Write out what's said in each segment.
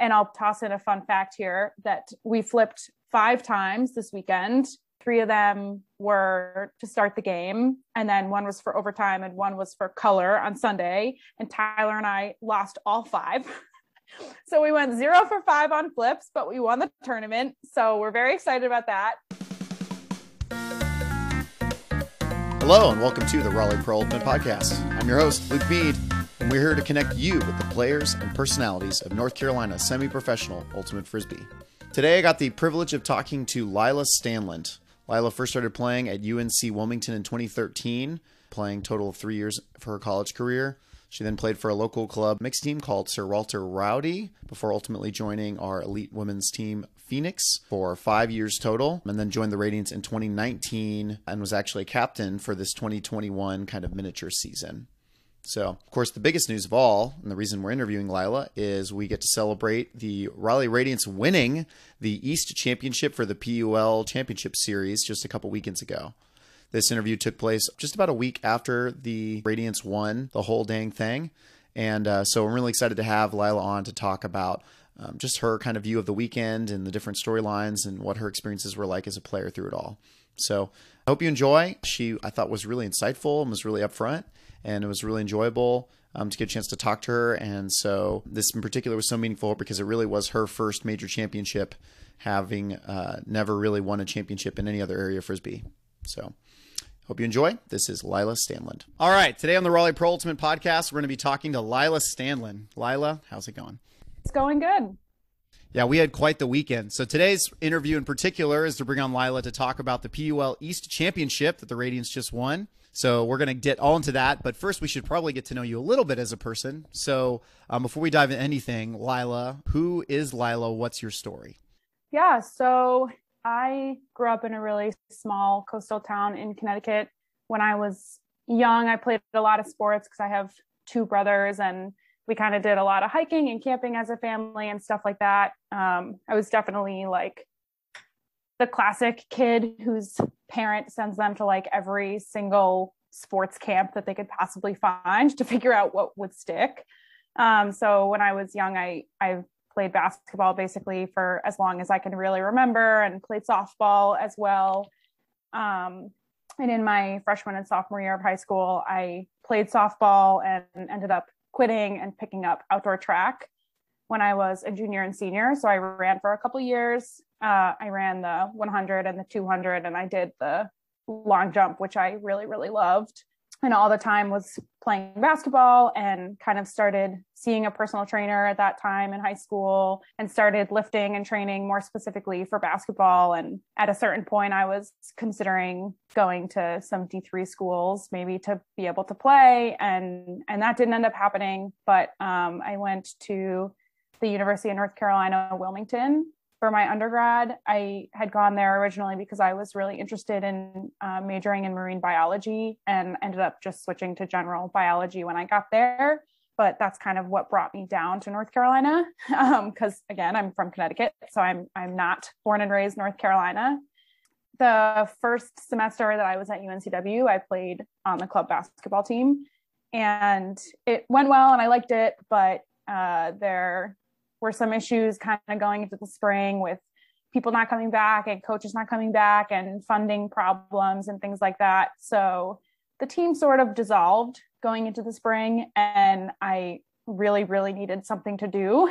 and I'll toss in a fun fact here that we flipped 5 times this weekend. 3 of them were to start the game, and then 1 was for overtime and 1 was for color on Sunday. And Tyler and I lost all 5. So we went 0 for 5 on flips, but we won the tournament. So we're very excited about that. Hello, and welcome to the Raleigh Pro Ultimate Podcast. I'm your host, Luke Bede, and we're here to connect you with the players and personalities of North Carolina's semi-professional Ultimate Frisbee. Today, I got the privilege of talking to Lila Stanland. Lila first started playing at UNC Wilmington in 2013, playing a total of 3 years of her college career. She then played for a local club mixed team called Sir Walter Rowdy before ultimately joining our elite women's team, Phoenix, for 5 years total, and then joined the Radiance in 2019 and was actually captain for this 2021 kind of miniature season. So, of course, the biggest news of all, and the reason we're interviewing Lila, is we get to celebrate the Raleigh Radiance winning the East Championship for the PUL Championship Series just a couple weekends ago. This interview took place just about a week after the Radiance won the whole dang thing. And so I'm really excited to have Lila on to talk about just her kind of view of the weekend and the different storylines and what her experiences were like as a player through it all. So I hope you enjoy. She, I thought, was really insightful and was really upfront, and it was really enjoyable to get a chance to talk to her. And so this in particular was so meaningful because it really was her first major championship, having never really won a championship in any other area of Frisbee. So hope you enjoy. This is Lila Stanland. All right. Today on the Raleigh Pro Ultimate Podcast, we're going to be talking to Lila Stanland. Lila, how's it going? It's going good. Yeah, we had quite the weekend. So today's interview in particular is to bring on Lila to talk about the PUL East Championship that the Radiance just won. So we're going to get all into that. But first, we should probably get to know you a little bit as a person. So before we dive into anything, Lila, who is Lila? What's your story? Yeah, so I grew up in a really small coastal town in Connecticut. When I was young, I played a lot of sports because I have 2 brothers, and we kind of did a lot of hiking and camping as a family and stuff like that. I was definitely like the classic kid whose parent sends them to like every single sports camp that they could possibly find to figure out what would stick. So when I was young, I played basketball basically for as long as I can really remember, and played softball as well. And in my freshman and sophomore year of high school, I played softball and ended up quitting and picking up outdoor track when I was a junior and senior. So I ran for a couple years. I ran the 100 and the 200, and I did the long jump, which I really, really loved. And all the time was playing basketball, and kind of started seeing a personal trainer at that time in high school, and started lifting and training more specifically for basketball. And at a certain point, I was considering going to some D3 schools, maybe to be able to play. And that didn't end up happening. But I went to the University of North Carolina, Wilmington for my undergrad. I had gone there originally because I was really interested in majoring in marine biology, and ended up just switching to general biology when I got there. But that's kind of what brought me down to North Carolina, because again, I'm from Connecticut, so I'm not born and raised North Carolina. The first semester that I was at UNCW, I played on the club basketball team, and it went well, and I liked it. But there were some issues kind of going into the spring with people not coming back and coaches not coming back and funding problems and things like that. So the team sort of dissolved going into the spring, and I really, really needed something to do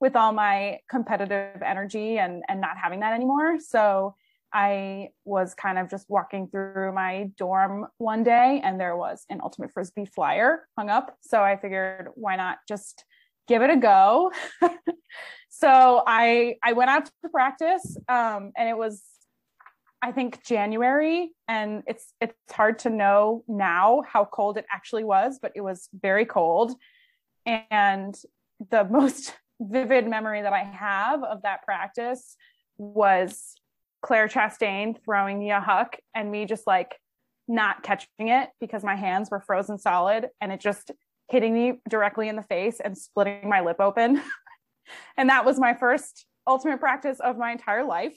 with all my competitive energy and not having that anymore. So I was kind of just walking through my dorm one day, and there was an Ultimate Frisbee flyer hung up. So I figured, why not just give it a go. So I went out to practice, and it was, I think, January, and it's hard to know now how cold it actually was, but it was very cold. And the most vivid memory that I have of that practice was Claire Chastain throwing me a huck and me just like not catching it because my hands were frozen solid, and it just hitting me directly in the face and splitting my lip open. And that was my first ultimate practice of my entire life.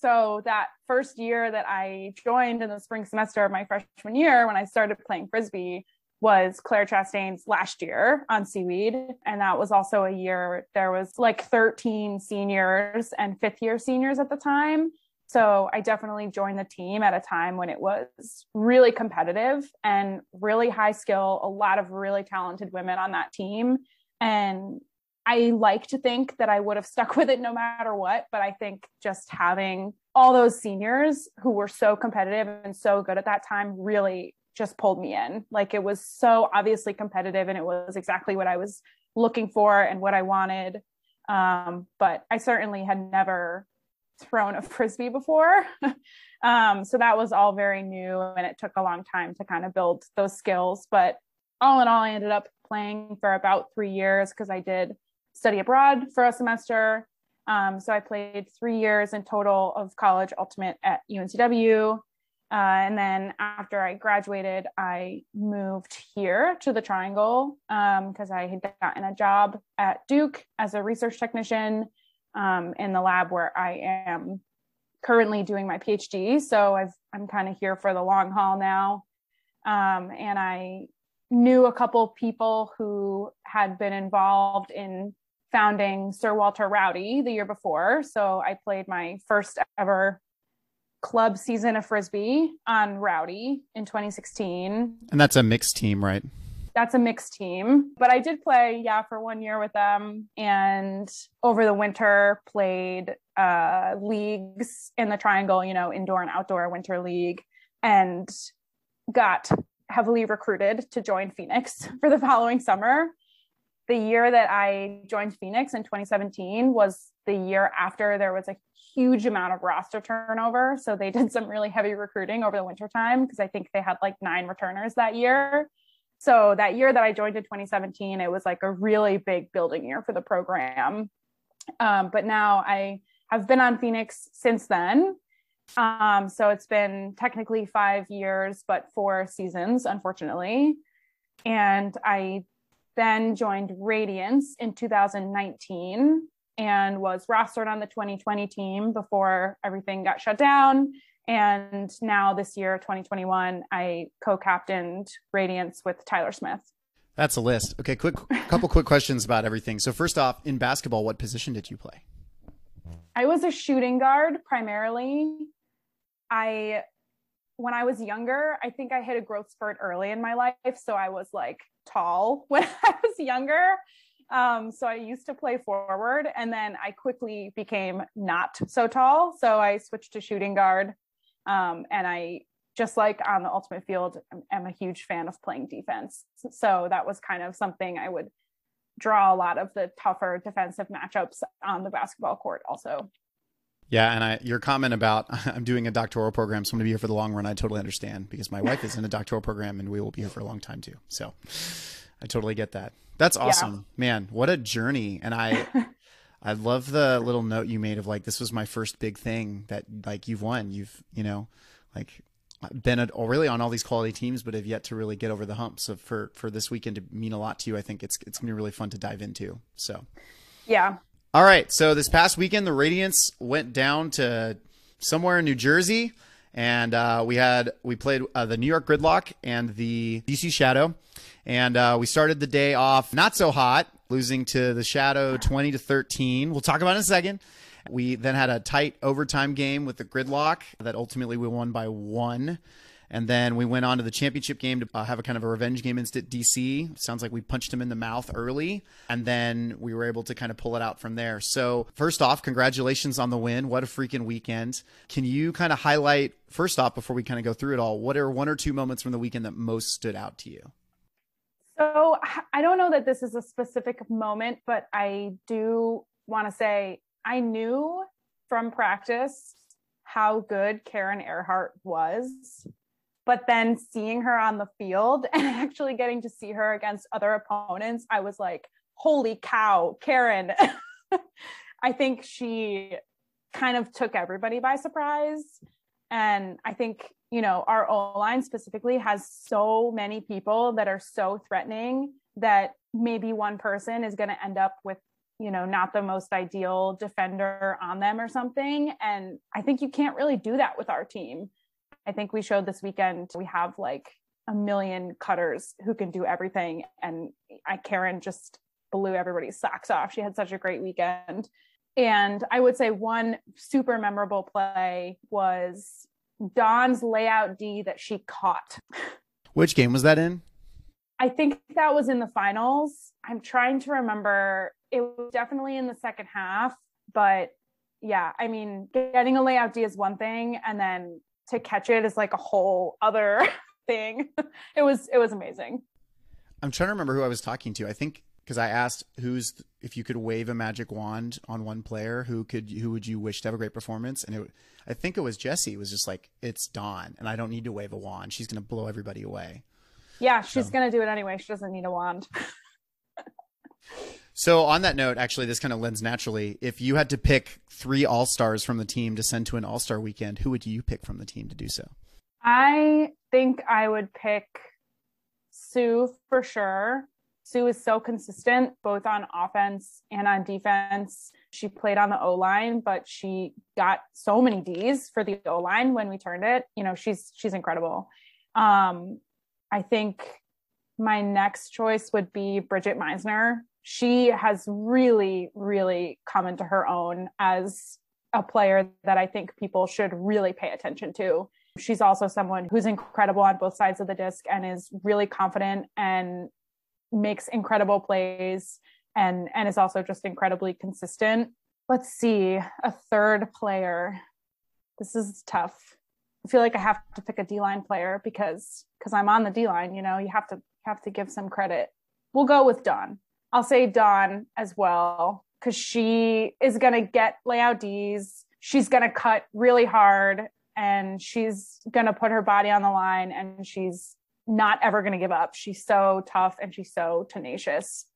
So that first year that I joined in the spring semester of my freshman year, when I started playing Frisbee, was Claire Chastain's last year on Seaweed. And that was also a year there was like 13 seniors and fifth year seniors at the time. So I definitely joined the team at a time when it was really competitive and really high skill, a lot of really talented women on that team. And I like to think that I would have stuck with it no matter what, but I think just having all those seniors who were so competitive and so good at that time really just pulled me in. Like, it was so obviously competitive and it was exactly what I was looking for and what I wanted. But I certainly had never thrown a Frisbee before. So that was all very new and it took a long time to kind of build those skills. But all in all, I ended up playing for about 3 years because I did study abroad for a semester. So I played 3 years in total of college ultimate at UNCW. And then after I graduated, I moved here to the Triangle because I had gotten a job at Duke as a research technician in the lab where I am currently doing my PhD. So I'm kind of here for the long haul now. And I knew a couple people who had been involved in founding Sir Walter Rowdy the year before. So I played my first ever club season of Frisbee on Rowdy in 2016. And that's a mixed team, right? That's a mixed team. But I did play, for 1 year with them. And over the winter played leagues in the Triangle, indoor and outdoor winter league, and got heavily recruited to join Phoenix for the following summer. The year that I joined Phoenix in 2017 was the year after there was a huge amount of roster turnover. So they did some really heavy recruiting over the wintertime because I think they had like 9 returners that year. So that year that I joined in 2017, it was like a really big building year for the program. But now I have been on Phoenix since then. So it's been technically 5 years, but 4 seasons, unfortunately. And I then joined Radiance in 2019 and was rostered on the 2020 team before everything got shut down. And now this year, 2021, I co-captained Radiance with Tyler Smith. That's a list. Okay, couple quick questions about everything. So first off, in basketball, what position did you play? I was a shooting guard primarily. When I was younger, I think I hit a growth spurt early in my life. So I was like tall when I was younger. So I used to play forward and then I quickly became not so tall. So I switched to shooting guard. And I, just like on the ultimate field, I'm a huge fan of playing defense. So that was kind of something I would draw a lot of the tougher defensive matchups on the basketball court also. Yeah. And your comment about I'm doing a doctoral program, so I'm going to be here for the long run. I totally understand because my wife is in a doctoral program and we will be here for a long time too. So I totally get that. That's awesome, man. What a journey. And I love the little note you made of like, this was my first big thing that like you've won, been really on all these quality teams, but have yet to really get over the hump. So for this weekend to mean a lot to you, I think it's going to be really fun to dive into. So, yeah. All right. So this past weekend, the Radiance went down to somewhere in New Jersey, and we played the New York Gridlock and the DC Shadow, and we started the day off not so hot, losing to the Shadow 20-13. We'll talk about it in a second. We then had a tight overtime game with the Gridlock that ultimately we won by 1. And then we went on to the championship game to have a kind of a revenge game against DC. Sounds like we punched him in the mouth early. And then we were able to kind of pull it out from there. So first off, congratulations on the win. What a freaking weekend. Can you kind of highlight, first off, before we kind of go through it all, what are 1 or 2 moments from the weekend that most stood out to you? So I don't know that this is a specific moment, but I do want to say, I knew from practice how good Karen Earhart was, but then seeing her on the field and actually getting to see her against other opponents, I was like, holy cow, Karen. I think she kind of took everybody by surprise. And I think, our O-line specifically has so many people that are so threatening that maybe one person is going to end up with not the most ideal defender on them or something. And I think you can't really do that with our team. I think we showed this weekend, we have like a million cutters who can do everything. And Karen just blew everybody's socks off. She had such a great weekend. And I would say one super memorable play was Dawn's layout D that she caught. Which game was that in? I think that was in the finals. I'm trying to remember. It was definitely in the second half, but yeah, I mean, getting a layout D is one thing, and then to catch it is like a whole other thing. It was amazing. I'm trying to remember who I was talking to. I think because I asked if you could wave a magic wand on one player, who would you wish to have a great performance? And I think it was Jessie. It was just like, it's Dawn, and I don't need to wave a wand. She's going to blow everybody away. Yeah, she's going to do it anyway. She doesn't need a wand. So on that note, actually, this kind of lends naturally. If you had to pick 3 all-stars from the team to send to an all-star weekend, who would you pick from the team to do so? I think I would pick Sue for sure. Sue is so consistent, both on offense and on defense. She played on the O-line, but she got so many D's for the O-line when we turned it. You know, she's incredible. I think my next choice would be Bridget Meisner. She has really, really come into her own as a player that I think people should really pay attention to. She's also someone who's incredible on both sides of the disc and is really confident and makes incredible plays and is also just incredibly consistent. Let's see, a third player. This is tough. I feel like I have to pick a D-line player because I'm on the D-line, you know, you have to give some credit. We'll go with Dawn. I'll say Dawn as well, because she is going to get layout Ds. She's going to cut really hard and she's going to put her body on the line and she's not ever going to give up. She's so tough and she's so tenacious.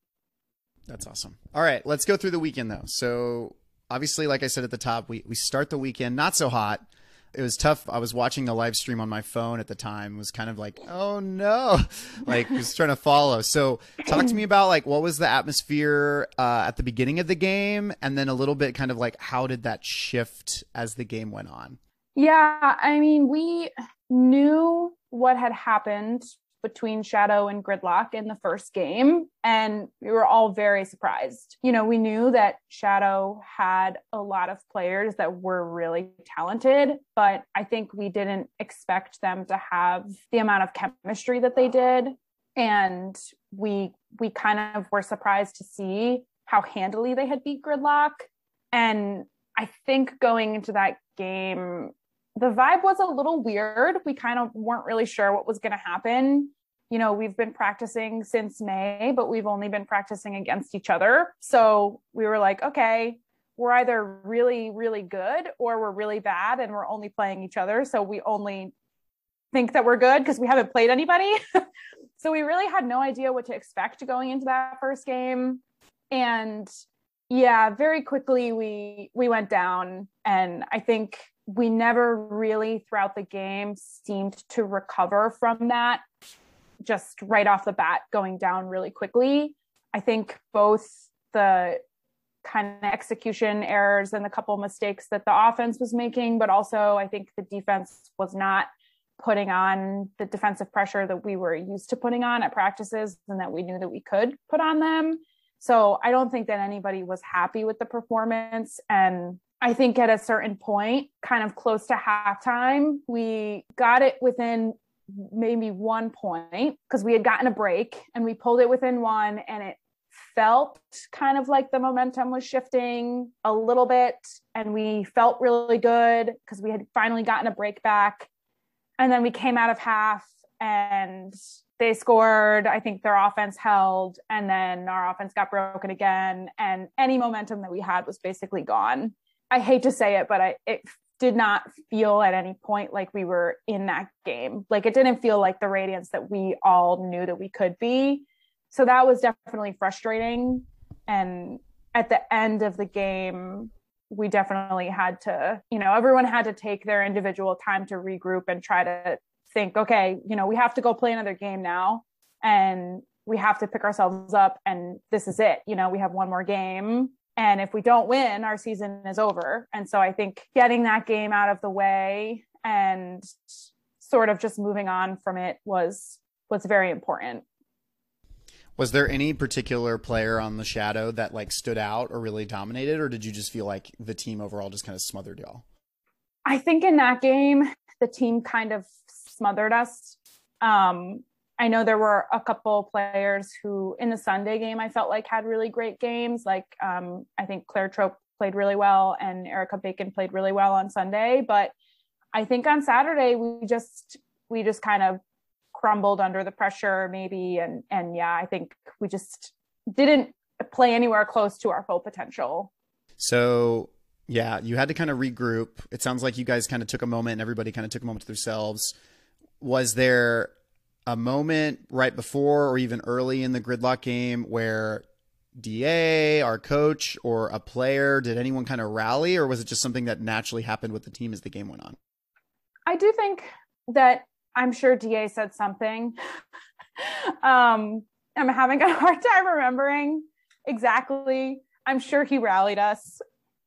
That's awesome. All right, let's go through the weekend though. So obviously, like I said at the top, we start the weekend not so hot. It was tough. I was watching the live stream on my phone at the time. It was kind of like, oh no, I was trying to follow. So talk to me about what was the atmosphere at the beginning of the game? And then a little bit kind of how did that shift as the game went on? Yeah, I mean, we knew what had happened between Shadow and Gridlock in the first game, and we were all very surprised. You know, we knew that Shadow had a lot of players that were really talented, but I think we didn't expect them to have the amount of chemistry that they did. And we kind of were surprised to see how handily they had beat Gridlock. And I think going into that game, the vibe was a little weird. We kind of weren't really sure what was going to happen. You know, we've been practicing since May, but we've only been practicing against each other. So we were like, okay, we're either really, really good or we're really bad and we're only playing each other. So we only think that we're good because we haven't played anybody. So we really had no idea what to expect going into that first game. And yeah, very quickly we went down, and I think we never really throughout the game seemed to recover from that, just right off the bat, going down really quickly. I think both the kind of execution errors and the couple of mistakes that the offense was making, but also I think the defense was not putting on the defensive pressure that we were used to putting on at practices and that we knew that we could put on them. So I don't think that anybody was happy with the performance. And I think at a certain point, kind of close to halftime, we got it within maybe 1 point because we had gotten a break and we pulled it within 1, and it felt kind of like the momentum was shifting a little bit and we felt really good because we had finally gotten a break back. And then we came out of half and they scored. I think their offense held, and then our offense got broken again, and any momentum that we had was basically gone. I hate to say it, but it did not feel at any point like we were in that game. Like, it didn't feel like the Radiance that we all knew that we could be. So that was definitely frustrating. And at the end of the game, we definitely had to, you know, everyone had to take their individual time to regroup and try to think, okay, you know, we have to go play another game now, and we have to pick ourselves up, and this is it. You know, we have one more game. And if we don't win, our season is over. And so I think getting that game out of the way and sort of just moving on from it was was very important. Was there any particular player on the Shadow that like stood out or really dominated, or did you just feel like the team overall just kind of smothered y'all? I think in that game, the team kind of smothered us. I know there were a couple players who in the Sunday game, I felt like had really great games. Like I think Claire Trope played really well and Erica Bacon played really well on Sunday. But I think on Saturday, we just kind of crumbled under the pressure maybe. And yeah, I think we just didn't play anywhere close to our full potential. So yeah, you had to kind of regroup. It sounds like you guys kind of took a moment and everybody kind of took a moment to themselves. Was there a moment right before or even early in the Gridlock game where DA, our coach, or a player, did anyone kind of rally, or was it just something that naturally happened with the team as the game went on? I do think that I'm sure DA said something. I'm having a hard time remembering exactly. I'm sure he rallied us.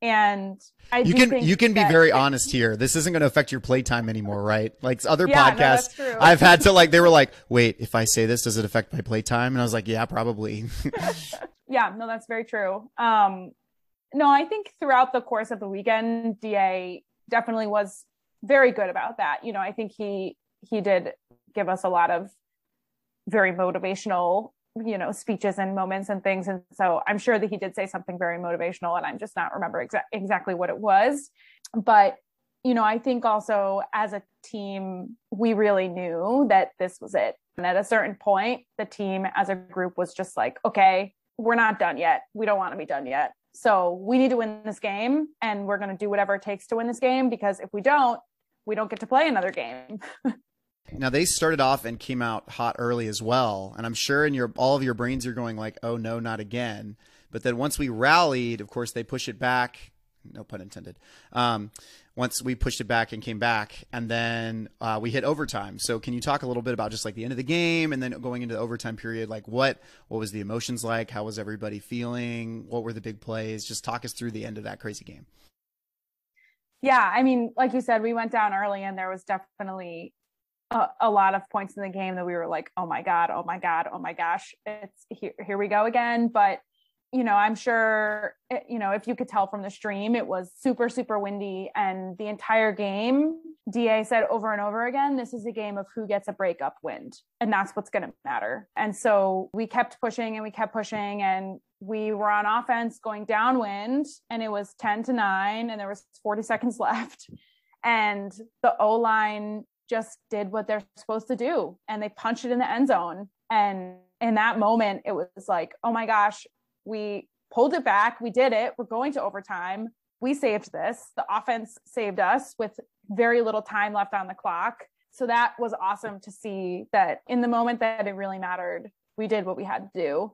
And you can be very honest here. This isn't going to affect your playtime anymore, right? Like other podcasts, no, I've had to like, they were like, wait, if I say this, does it affect my playtime? And I was like, yeah, probably. Yeah, no, that's very true. No, I think throughout the course of the weekend, DA definitely was very good about that. You know, I think he did give us a lot of very motivational, you know, speeches and moments and things. And so I'm sure that he did say something very motivational, and I'm just not remembering exactly what it was. But, you know, I think also as a team, we really knew that this was it. And at a certain point, the team as a group was just like, okay, we're not done yet. We don't want to be done yet. So we need to win this game, and we're going to do whatever it takes to win this game, because if we don't get to play another game. Now, they started off and came out hot early as well. And I'm sure in all of your brains, you're going like, oh, no, not again. But then once we rallied, of course, they push it back. No pun intended. Once we pushed it back and came back, and then we hit overtime. So can you talk a little bit about just like the end of the game and then going into the overtime period? Like what was the emotions like? How was everybody feeling? What were the big plays? Just talk us through the end of that crazy game. Yeah, I mean, like you said, we went down early, and there was definitely a lot of points in the game that we were like, oh my God, oh my God, oh my gosh, it's here we go again. But, you know, I'm sure, you know, if you could tell from the stream, it was super, super windy. And the entire game, DA said over and over again, this is a game of who gets a breakup wind. And that's what's going to matter. And so we kept pushing and we kept pushing, and we were on offense going downwind, and it was 10-9, and there was 40 seconds left. And the O-line just did what they're supposed to do, and they punched it in the end zone. And in that moment, it was like, oh my gosh, we pulled it back. We did it. We're going to overtime. We saved this. The offense saved us with very little time left on the clock. So that was awesome to see that in the moment that it really mattered, we did what we had to do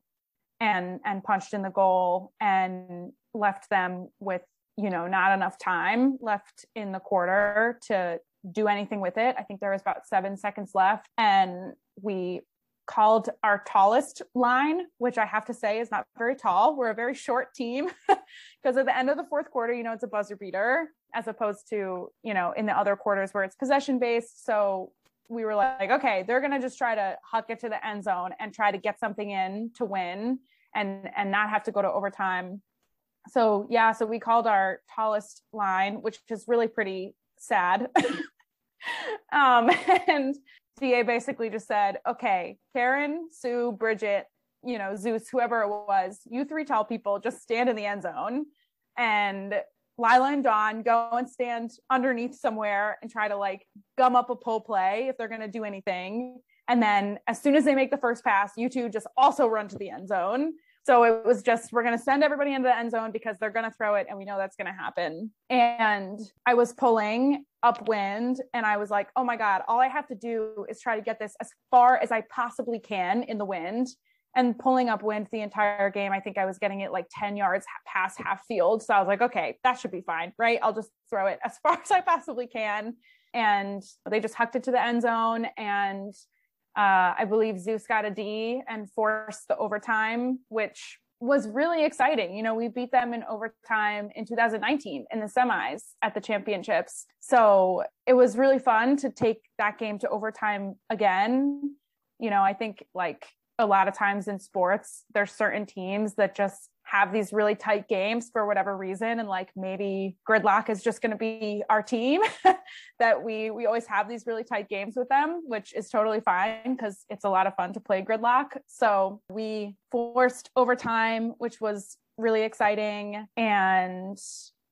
and punched in the goal and left them with, you know, not enough time left in the quarter to do anything with it. I think there was about 7 seconds left, and we called our tallest line, which I have to say is not very tall. We're a very short team because at the end of the fourth quarter, you know, it's a buzzer beater as opposed to, you know, in the other quarters where it's possession based. So we were like, okay, they're going to just try to huck it to the end zone and try to get something in to win and not have to go to overtime. So yeah, so we called our tallest line, which is really pretty sad. And DA basically just said, okay, Karen, Sue, Bridget, you know, Zeus, whoever it was, you three tall people just stand in the end zone, and Lila and Dawn go and stand underneath somewhere and try to like gum up a pull play if they're going to do anything. And then as soon as they make the first pass, you two just also run to the end zone. So it was just, we're going to send everybody into the end zone because they're going to throw it, and we know that's going to happen. And I was pulling upwind, and I was like, oh my God, all I have to do is try to get this as far as I possibly can in the wind. And pulling upwind the entire game, I think I was getting it like 10 yards past half field. So I was like, okay, that should be fine, right? I'll just throw it as far as I possibly can. And they just hucked it to the end zone. And I believe Zeus got a D and forced the overtime, which was really exciting. You know, we beat them in overtime in 2019 in the semis at the championships. So it was really fun to take that game to overtime again. you know, I think like a lot of times in sports, there's certain teams that just have these really tight games for whatever reason. And like, maybe Gridlock is just going to be our team that we always have these really tight games with them, which is totally fine because it's a lot of fun to play Gridlock. So we forced overtime, which was really exciting. And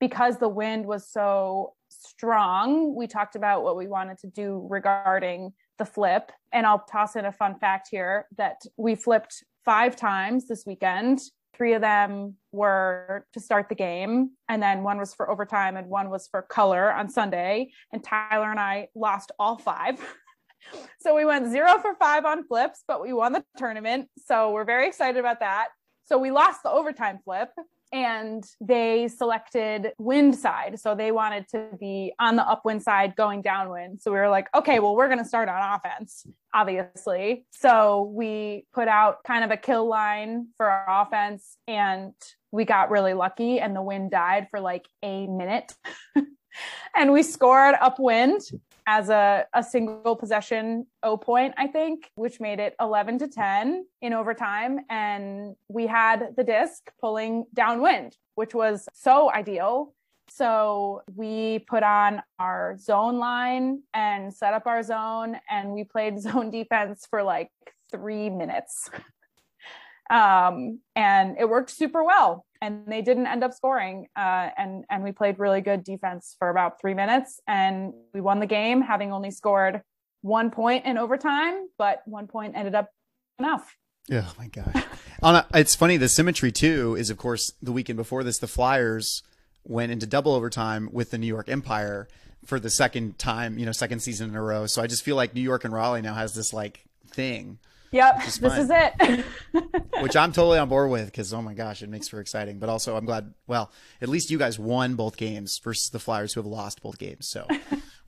because the wind was so strong, we talked about what we wanted to do regarding the flip. And I'll toss in a fun fact here that we flipped 5 times this weekend. 3 of them were to start the game, and then 1 was for overtime and 1 was for color on Sunday. And Tyler and I lost all 5. So we went 0 for 5 on flips, but we won the tournament. So we're very excited about that. So we lost the overtime flip, and they selected wind side. So they wanted to be on the upwind side going downwind. So we were like, okay, well, we're going to start on offense, obviously. So we put out kind of a kill line for our offense, and we got really lucky, and the wind died for like a minute and we scored upwind as a single possession O point, I think, which made it 11 to 10 in overtime. And we had the disc pulling downwind, which was so ideal. So we put on our zone line and set up our zone, and we played zone defense for like 3 minutes. And it worked super well, and they didn't end up scoring. And we played really good defense for about 3 minutes, and we won the game, having only scored 1 point in overtime, but 1 point ended up enough. Oh my gosh. It's funny. The symmetry too is, of course, the weekend before this, the Flyers went into double overtime with the New York Empire for the second time, you know, second season in a row. So I just feel like New York and Raleigh now has this like thing. Yep, this is it. Which I'm totally on board with, because, oh my gosh, it makes for exciting. But also I'm glad, well, at least you guys won both games versus the Flyers, who have lost both games. So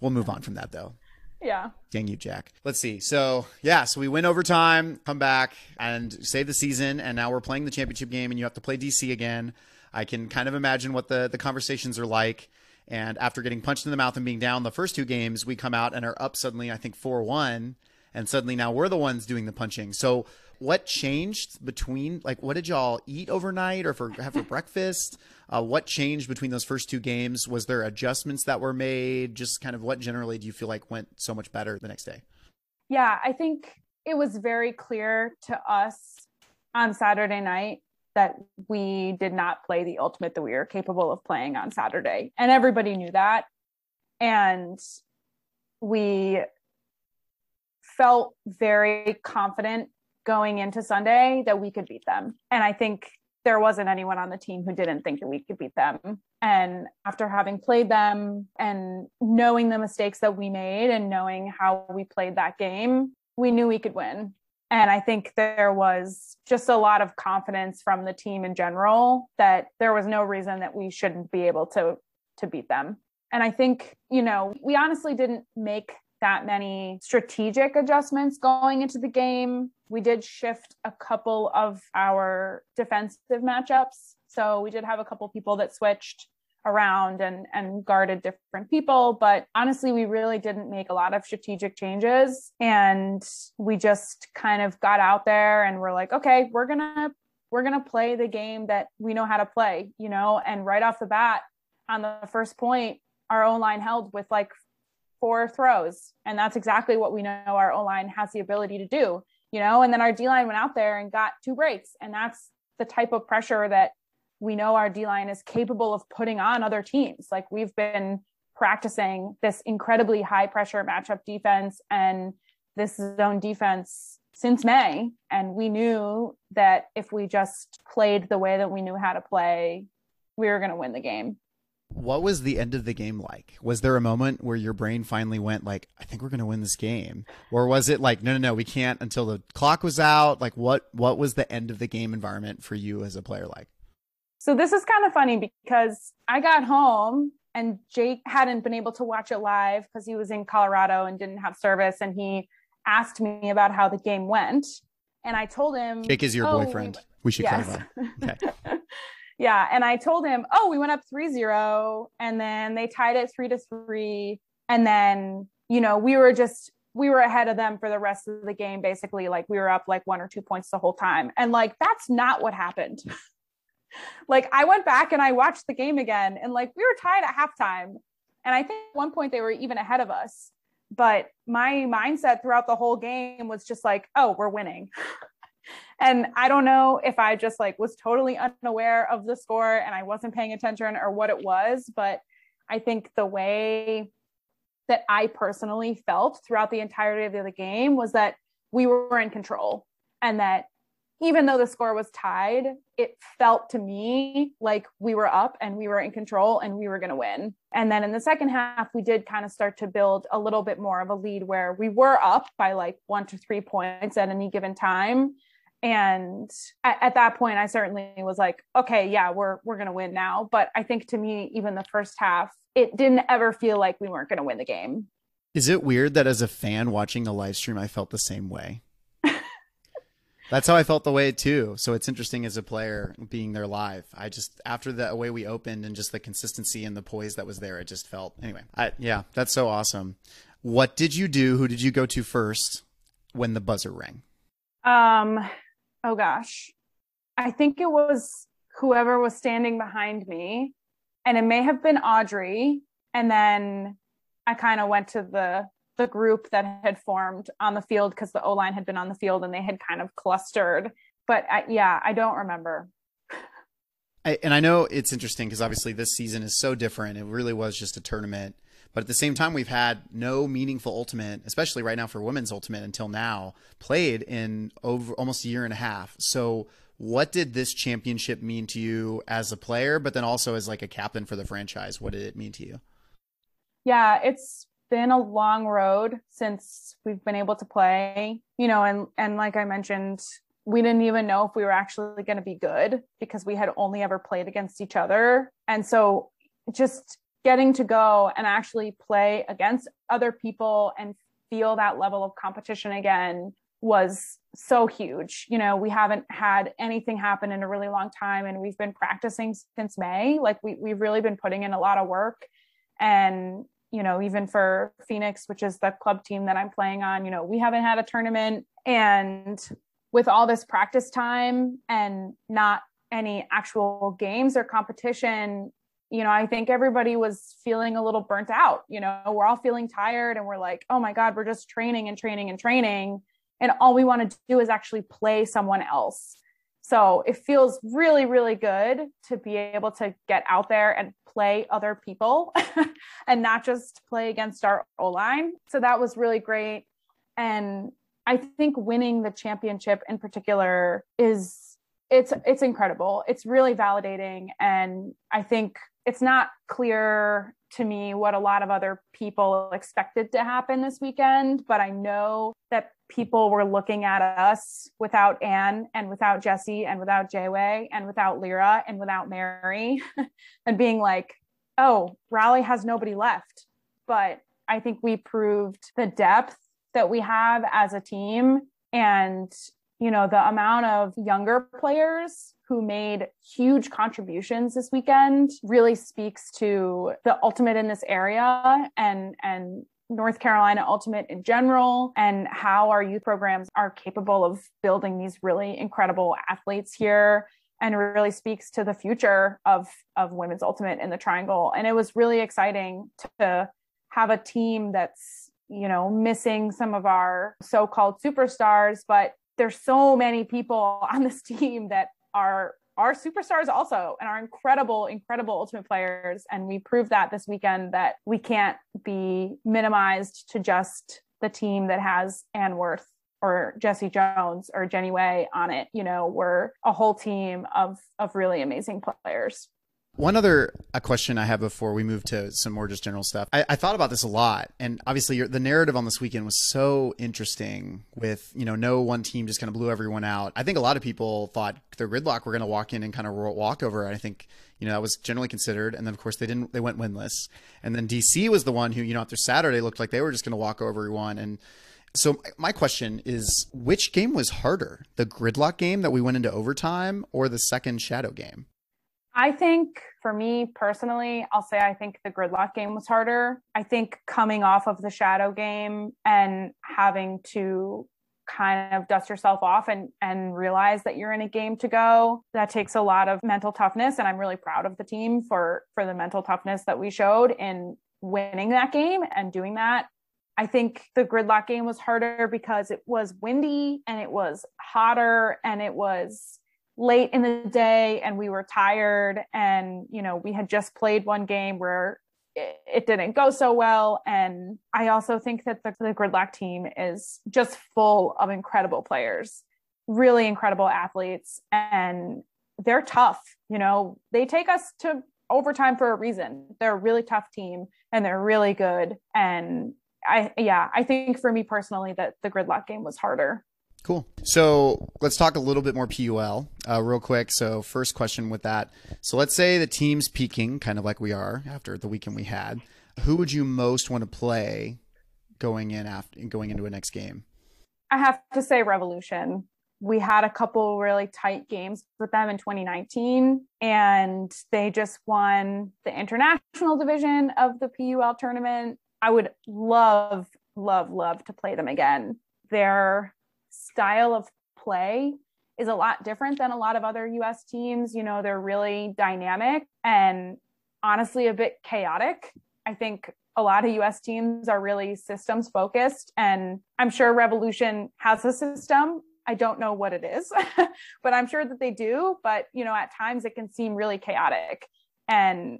we'll move on from that, though. Yeah. Dang you, Jack. Let's see. So, yeah, so we win overtime, come back, and save the season. And now we're playing the championship game, and you have to play DC again. I can kind of imagine what the conversations are like. And after getting punched in the mouth and being down the first 2 games, we come out and are up suddenly, I think, 4-1. And suddenly now we're the ones doing the punching. So what changed between, like, what did y'all eat overnight or have for breakfast? What changed between those first 2 games? Was there adjustments that were made? Just kind of what generally do you feel like went so much better the next day? Yeah, I think it was very clear to us on Saturday night that we did not play the ultimate that we were capable of playing on Saturday. And everybody knew that. And we felt very confident going into Sunday that we could beat them. And I think there wasn't anyone on the team who didn't think that we could beat them. And after having played them and knowing the mistakes that we made and knowing how we played that game, we knew we could win. And I think there was just a lot of confidence from the team in general that there was no reason that we shouldn't be able to beat them. And I think, you know, we honestly didn't make that many strategic adjustments going into the game. We did shift a couple of our defensive matchups. So we did have a couple people that switched around and guarded different people. But honestly, we really didn't make a lot of strategic changes. And we just kind of got out there and we're like, okay, we're gonna play the game that we know how to play, you know? And right off the bat, on the first point, our own line held with like 4 throws. And that's exactly what we know our O-line has the ability to do, you know, and then our D-line went out there and got 2 breaks. And that's the type of pressure that we know our D-line is capable of putting on other teams. Like, we've been practicing this incredibly high pressure matchup defense and this zone defense since May. And we knew that if we just played the way that we knew how to play, we were going to win the game. What was the end of the game like? Was there a moment where your brain finally went like, I think we're going to win this game? Or was it like, no, we can't until the clock was out? Like, what was the end of the game environment for you as a player like? So this is kind of funny because I got home and Jake hadn't been able to watch it live because he was in Colorado and didn't have service. And he asked me about how the game went. And I told him, Jake is your boyfriend. We should clarify. Yes. Okay. Yeah. And I told him, we went up 3-0 and then they tied it 3-3. And then, you know, we were just we were ahead of them for the rest of the game, basically. Like, we were up like 1 or 2 points the whole time. And like, that's not what happened. Like, I went back and I watched the game again, and like, we were tied at halftime. And I think at one point they were even ahead of us, but my mindset throughout the whole game was just like, oh, we're winning. And I don't know if I just like was totally unaware of the score and I wasn't paying attention or what it was, but I think the way that I personally felt throughout the entirety of the game was that we were in control, and that even though the score was tied, it felt to me like we were up and we were in control and we were going to win. And then in the second half, we did kind of start to build a little bit more of a lead where we were up by like 1 to 3 points at any given time. And at that point, I certainly was like, okay, yeah, we're going to win now. But I think to me, even the first half, it didn't ever feel like we weren't going to win the game. Is it weird that as a fan watching a live stream, I felt the same way? That's how I felt the way too. So it's interesting as a player being there live. I just, after the way we opened and just the consistency and the poise that was there, it just felt, anyway. Yeah, that's so awesome. What did you do? Who did you go to first when the buzzer rang? Oh gosh, I think it was whoever was standing behind me, and it may have been Audrey. And then I kind of went to the group that had formed on the field, because the O-line had been on the field and they had kind of clustered. But I don't remember. And I know it's interesting because obviously this season is so different. It really was just a tournament. But at the same time, we've had no meaningful ultimate, especially right now for women's ultimate until now, played in over almost a year and a half. So what did this championship mean to you as a player, but then also as like a captain for the franchise? What did it mean to you? Yeah, it's been a long road since we've been able to play, you know, and like I mentioned, we didn't even know if we were actually going to be good because we had only ever played against each other. And so just getting to go and actually play against other people and feel that level of competition again was so huge. You know, we haven't had anything happen in a really long time, and we've been practicing since May. Like we've really been putting in a lot of work. And, you know, even for Phoenix, which is the club team that I'm playing on, you know, we haven't had a tournament. And with all this practice time and not any actual games or competition, you know, I think everybody was feeling a little burnt out. You know, we're all feeling tired and we're like, oh my God, we're just training and training and training. And all we want to do is actually play someone else. So it feels really, really good to be able to get out there and play other people and not just play against our O-line. So that was really great. And I think winning the championship in particular is, it's incredible. It's really validating. And I think it's not clear to me what a lot of other people expected to happen this weekend, but I know that people were looking at us without Anne and without Jesse and without Jayway and without Lyra and without Mary and being like, oh, Raleigh has nobody left. But I think we proved the depth that we have as a team, and you know, the amount of younger players who made huge contributions this weekend really speaks to the ultimate in this area and North Carolina ultimate in general, and how our youth programs are capable of building these really incredible athletes here, and really speaks to the future of women's ultimate in the triangle. And it was really exciting to have a team that's, you know, missing some of our so-called superstars, but there's so many people on this team that are superstars also, and are incredible, incredible ultimate players. And we proved that this weekend, that we can't be minimized to just the team that has Ann Worth or Jesse Jones or Jenny Way on it. You know, we're a whole team of really amazing players. One other question I have before we move to some more just general stuff. I thought about this a lot, and obviously the narrative on this weekend was so interesting with, you know, no one team just kind of blew everyone out. I think a lot of people thought the Gridlock were going to walk in and kind of walk over. I think, you know, that was generally considered. And then of course they went winless. And then DC was the one who, you know, after Saturday looked like they were just going to walk over everyone. And so my question is, which game was harder? The Gridlock game that we went into overtime, or the second Shadow game? I think for me personally, I'll say I think the Gridlock game was harder. I think coming off of the Shadow game and having to kind of dust yourself off and realize that you're in a game to go, that takes a lot of mental toughness. And I'm really proud of the team for the mental toughness that we showed in winning that game and doing that. I think the Gridlock game was harder because it was windy and it was hotter and it was late in the day and we were tired and, you know, we had just played one game where it didn't go so well. And I also think that the Gridlock team is just full of incredible players, really incredible athletes, and they're tough. You know, they take us to overtime for a reason. They're a really tough team and they're really good. And I think for me personally that the Gridlock game was harder. Cool. So let's talk a little bit more PUL real quick. So first question with that. So let's say the team's peaking, kind of like we are after the weekend we had. Who would you most want to play going into a next game? I have to say Revolution. We had a couple really tight games with them in 2019, and they just won the international division of the PUL tournament. I would love, love, love to play them again. They're style of play is a lot different than a lot of other US teams. You know, they're really dynamic and honestly a bit chaotic. I think a lot of US teams are really systems focused, and I'm sure Revolution has a system. I don't know what it is, but I'm sure that they do. But, you know, at times it can seem really chaotic, and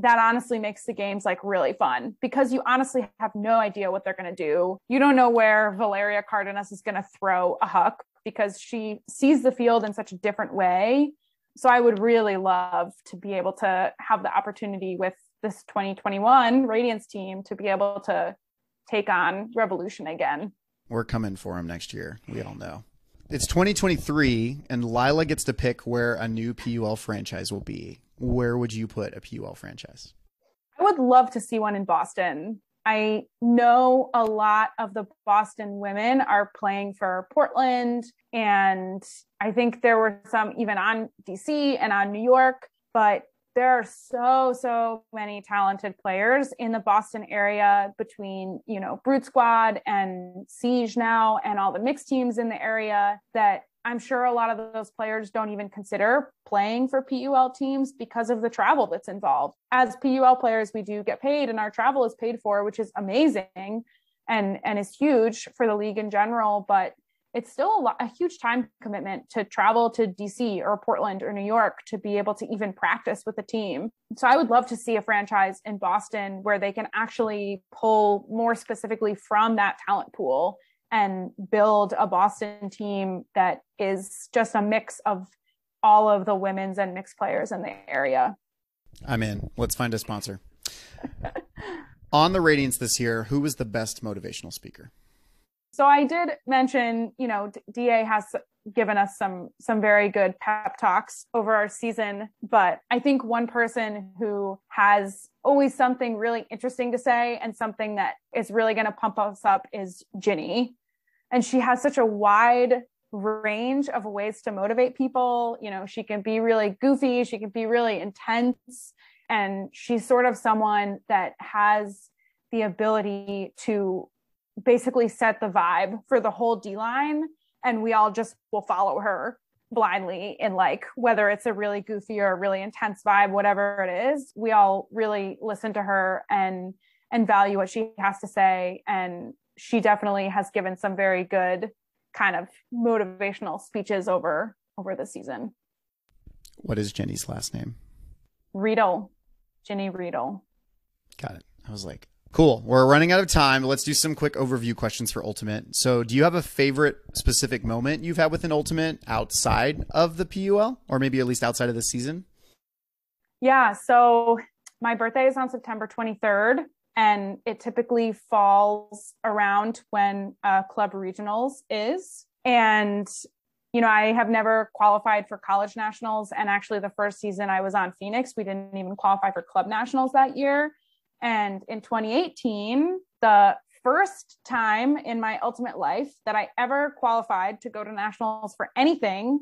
that honestly makes the games like really fun because you honestly have no idea what they're going to do. You don't know where Valeria Cardenas is going to throw a huck because she sees the field in such a different way. So I would really love to be able to have the opportunity with this 2021 Radiance team to be able to take on Revolution again. We're coming for them next year. We all know. It's 2023 and Lila gets to pick where a new PUL franchise will be. Where would you put a PUL franchise? I would love to see one in Boston. I know a lot of the Boston women are playing for Portland, and I think there were some even on DC and on New York, but there are so many talented players in the Boston area between, you know, Brute Squad and Siege now and all the mixed teams in the area that I'm sure a lot of those players don't even consider playing for PUL teams because of the travel that's involved. As PUL players, we do get paid and our travel is paid for, which is amazing and is huge for the league in general, but it's still a huge time commitment to travel to DC or Portland or New York to be able to even practice with the team. So I would love to see a franchise in Boston where they can actually pull more specifically from that talent pool and build a Boston team that is just a mix of all of the women's and mixed players in the area. I'm in. Let's find a sponsor. On the Radiance this year, who was the best motivational speaker? So I did mention, you know, DA has given us some very good pep talks over our season, but I think one person who has always something really interesting to say and something that is really going to pump us up is Jenny. And she has such a wide range of ways to motivate people. You know, she can be really goofy, she can be really intense, and she's sort of someone that has the ability to basically set the vibe for the whole D-line, and we all just will follow her blindly in, like, whether it's a really goofy or a really intense vibe, whatever it is, we all really listen to her and value what she has to say. And she definitely has given some very good kind of motivational speeches over the season. What is Jenny's last name? Riedel. Jenny Riedel. Got it. I was like, cool. We're running out of time. Let's do some quick overview questions for Ultimate. So do you have a favorite specific moment you've had with an Ultimate outside of the PUL, or maybe at least outside of the season? Yeah. So my birthday is on September 23rd, and it typically falls around when club regionals is. And, you know, I have never qualified for college nationals. And actually the first season I was on Phoenix, we didn't even qualify for club nationals that year. And in 2018, the first time in my Ultimate life that I ever qualified to go to nationals for anything,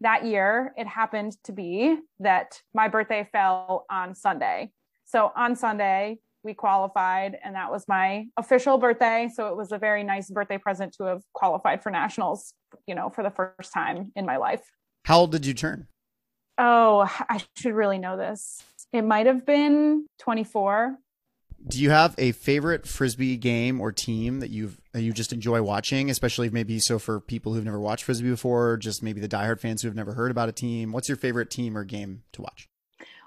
that year, it happened to be that my birthday fell on Sunday. So on Sunday, we qualified, and that was my official birthday. So it was a very nice birthday present to have qualified for nationals, you know, for the first time in my life. How old did you turn? Oh, I should really know this. It might have been 24. Do you have a favorite Frisbee game or team that you just enjoy watching, especially maybe so for people who've never watched Frisbee before, or just maybe the diehard fans who have never heard about a team? What's your favorite team or game to watch?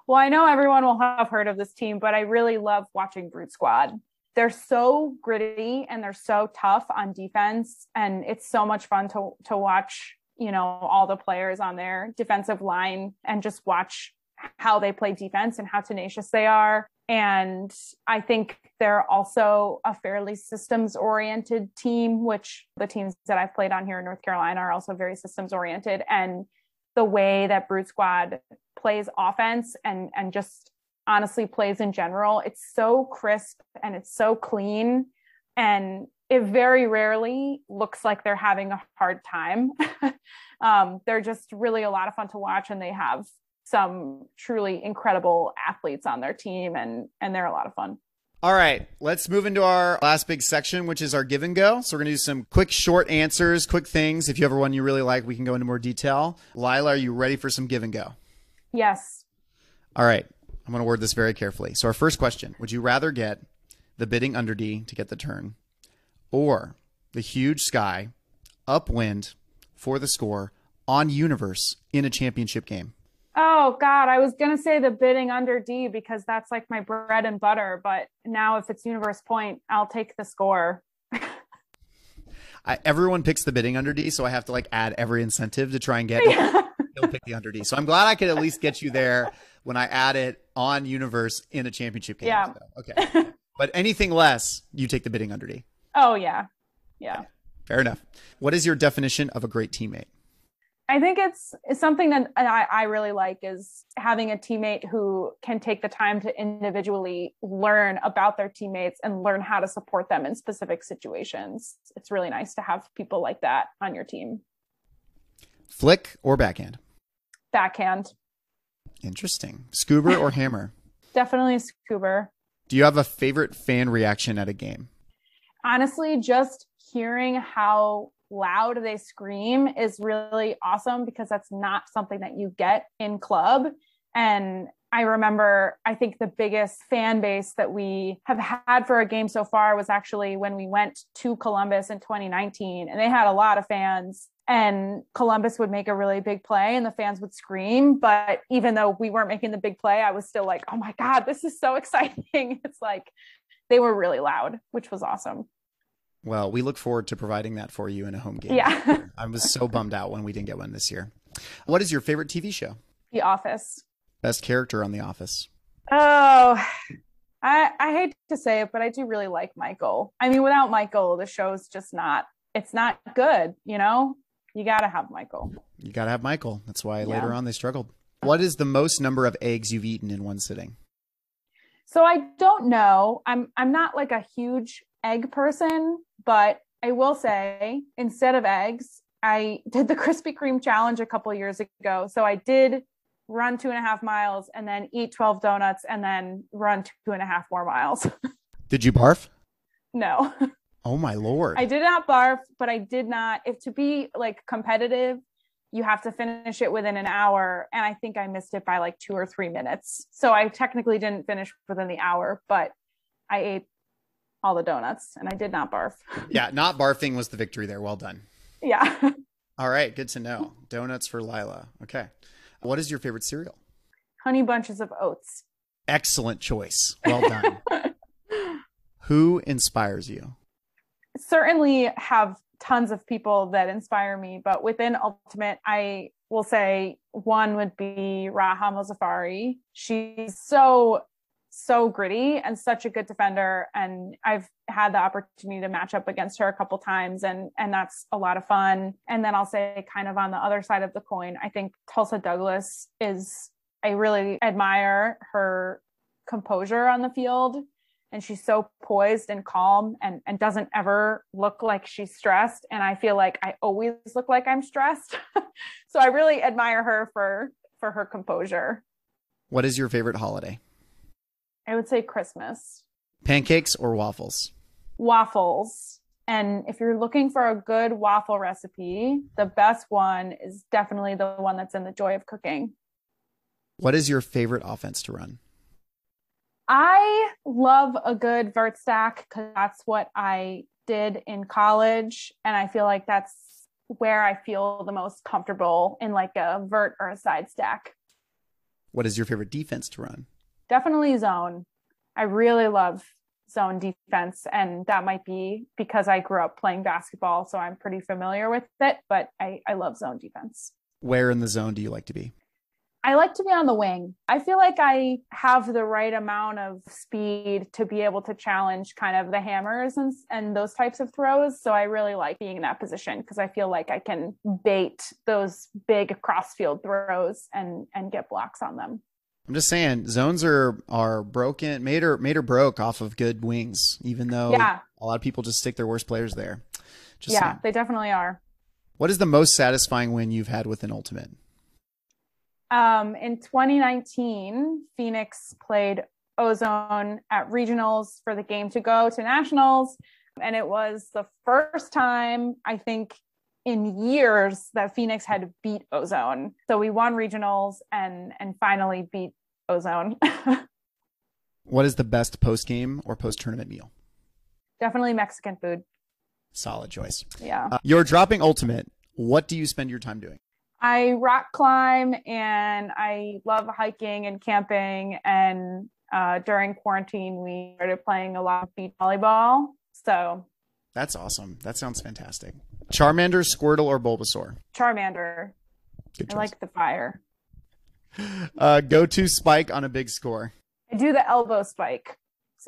Well, I know everyone will have heard of this team, but I really love watching Brute Squad. They're so gritty and they're so tough on defense, and it's so much fun to watch, you know, all the players on their defensive line and just watch how they play defense and how tenacious they are. And I think they're also a fairly systems-oriented team, which the teams that I've played on here in North Carolina are also very systems-oriented. And the way that Brute Squad plays offense and just honestly plays in general, it's so crisp and it's so clean. And it very rarely looks like they're having a hard time. They're just really a lot of fun to watch, and they have some truly incredible athletes on their team, and they're a lot of fun. All right, let's move into our last big section, which is our give and go. So we're going to do some quick short answers, quick things. If you have one you really like, we can go into more detail. Lila, are you ready for some give and go? Yes. All right, I'm going to word this very carefully. So our first question, would you rather get the bidding under D to get the turn or the huge sky upwind for the score on universe in a championship game? Oh God, I was going to say the bidding under D because that's like my bread and butter, but now if it's universe point, I'll take the score. Everyone picks the bidding under D, so I have to like add every incentive to try and get They'll pick the under D. So I'm glad I could at least get you there when I add it on universe in a championship game. Yeah. So, okay. But anything less, you take the bidding under D. Oh yeah. Yeah. Okay. Fair enough. What is your definition of a great teammate? I think it's something that I really like is having a teammate who can take the time to individually learn about their teammates and learn how to support them in specific situations. It's really nice to have people like that on your team. Flick or backhand? Backhand. Interesting. Scuba or hammer? Definitely scuba. Do you have a favorite fan reaction at a game? Honestly, just hearing how loud they scream is really awesome because that's not something that you get in club. And I remember, I think the biggest fan base that we have had for a game so far was actually when we went to Columbus in 2019, and they had a lot of fans, and Columbus would make a really big play and the fans would scream. But even though we weren't making the big play, I was still like, oh my God, this is so exciting. It's like, they were really loud, which was awesome. Well, we look forward to providing that for you in a home game. Yeah. I was so bummed out when we didn't get one this year. What is your favorite TV show? The Office. Best character on The Office? Oh, I hate to say it, but I do really like Michael. I mean, without Michael, the show's just not, it's not good, you know? You got to have Michael. You got to have Michael. That's why later on they struggled. What is the most number of eggs you've eaten in one sitting? So I don't know. I'm not like a huge egg person, but I will say instead of eggs, I did the Krispy Kreme challenge a couple of years ago. So I did run 2.5 miles and then eat 12 donuts and then run 2.5 more miles. Did you barf? No. Oh my Lord. I did not barf, but I did not. If to be like competitive, you have to finish it within an hour. And I think I missed it by like 2 or 3 minutes. So I technically didn't finish within the hour, but I ate all the donuts and I did not barf. Yeah. Not barfing was the victory there. Well done. Yeah. All right. Good to know. Donuts for Lila. Okay. What is your favorite cereal? Honey Bunches of Oats. Excellent choice. Well done. Who inspires you? Certainly have tons of people that inspire me, but within Ultimate, I will say one would be Raha Mozafari. She's so gritty and such a good defender. And I've had the opportunity to match up against her a couple times, and that's a lot of fun. And then I'll say kind of on the other side of the coin, I think Tulsa Douglas I really admire her composure on the field and she's so poised and calm and doesn't ever look like she's stressed. And I feel like I always look like I'm stressed. So I really admire her for her composure. What is your favorite holiday? I would say Christmas. Pancakes or waffles? Waffles. And if you're looking for a good waffle recipe, the best one is definitely the one that's in The Joy of Cooking. What is your favorite offense to run? I love a good vert stack because that's what I did in college. And I feel like that's where I feel the most comfortable, in like a vert or a side stack. What is your favorite defense to run? Definitely zone. I really love zone defense. And that might be because I grew up playing basketball, so I'm pretty familiar with it, but I love zone defense. Where in the zone do you like to be? I like to be on the wing. I feel like I have the right amount of speed to be able to challenge kind of the hammers and those types of throws. So I really like being in that position because I feel like I can bait those big cross-field throws and get blocks on them. I'm just saying, zones are broken, made or broke off of good wings, even though a lot of people just stick their worst players there. Just saying. They definitely are. What is the most satisfying win you've had with an ultimate? In 2019, Phoenix played Ozone at regionals for the game to go to nationals. And it was the first time, I think, in years that Phoenix had beat Ozone. So we won regionals and finally beat Ozone. What is the best post-game or post-tournament meal? Definitely Mexican food. Solid choice. Yeah. You're dropping ultimate. What do you spend your time doing? I rock climb and I love hiking and camping. And during quarantine, we started playing a lot of beach volleyball. So that's awesome. That sounds fantastic. Charmander, Squirtle, or Bulbasaur? Charmander. Good choice. I like the fire. Go-to spike on a big score? I do the elbow spike.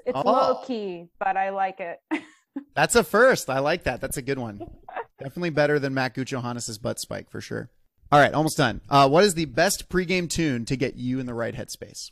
It's low-key, but I like it. That's a first. I like that. That's a good one. Definitely better than Matt Gucci-Johannes' butt spike, for sure. All right, almost done. What is the best pregame tune to get you in the right headspace?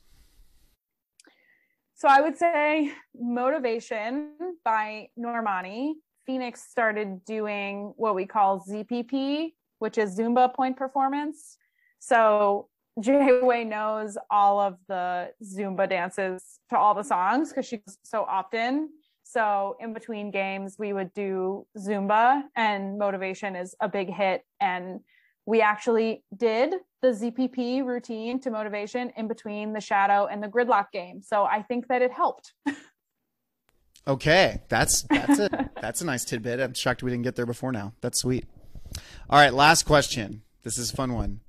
So I would say Motivation by Normani. Phoenix started doing what we call ZPP, which is Zumba Point Performance. So Jayway knows all of the Zumba dances to all the songs because she does so often. So in between games, we would do Zumba, and Motivation is a big hit. And we actually did the ZPP routine to Motivation in between the Shadow and the Gridlock game. So I think that it helped. Okay. That's a nice tidbit. I'm shocked we didn't get there before now. That's sweet. All right. Last question. This is a fun one.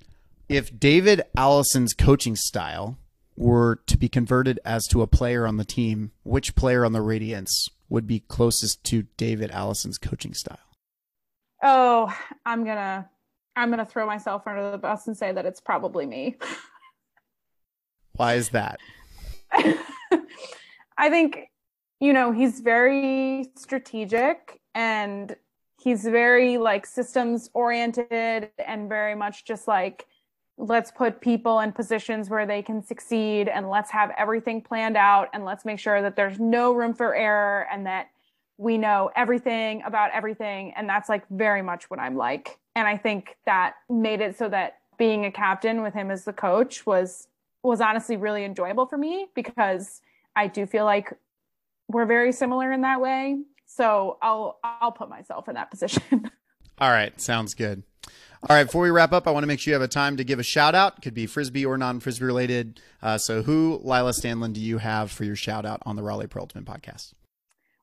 If David Allison's coaching style were to be converted as to a player on the team, which player on the Radiance would be closest to David Allison's coaching style? Oh, I'm going to throw myself under the bus and say that it's probably me. Why is that? I think, you know, he's very strategic and he's very like systems oriented and very much just like, let's put people in positions where they can succeed and let's have everything planned out and let's make sure that there's no room for error and that we know everything about everything. And that's like very much what I'm like. And I think that made it so that being a captain with him as the coach was honestly really enjoyable for me because I do feel like we're very similar in that way. So I'll put myself in that position. All right. Sounds good. All right. Before we wrap up, I want to make sure you have a time to give a shout out. It could be Frisbee or non-Frisbee related. So who, Lila Stanland, do you have for your shout out on the Raleigh Pro Ultimate podcast?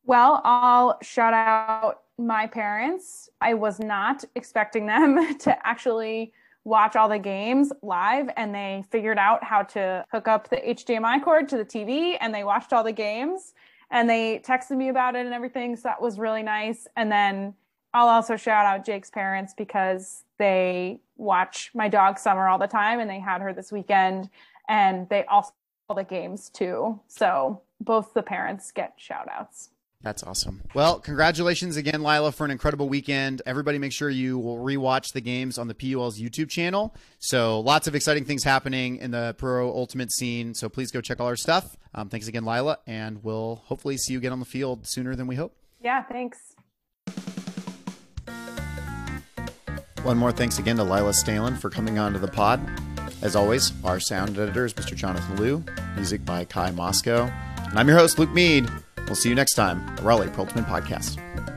Well, I'll shout out my parents. I was not expecting them to actually watch all the games live, and they figured out how to hook up the HDMI cord to the TV, and they watched all the games, and they texted me about it and everything, so that was really nice. And then I'll also shout out Jake's parents because they watch my dog Summer all the time, and they had her this weekend, and they also saw all the games too. So both the parents get shout outs. That's awesome. Well, congratulations again, Lila, for an incredible weekend. Everybody make sure you will rewatch the games on the PUL's YouTube channel. So lots of exciting things happening in the pro ultimate scene. So please go check all our stuff. Thanks again, Lila, and we'll hopefully see you again on the field sooner than we hope. Yeah, thanks. One more thanks again to Lila Stanland for coming on to the pod. As always, our sound editor is Mr. Jonathan Liu, music by Kai Mosco. And I'm your host, Luke Mead. We'll see you next time, the Raleigh Pro Ultimate Podcast.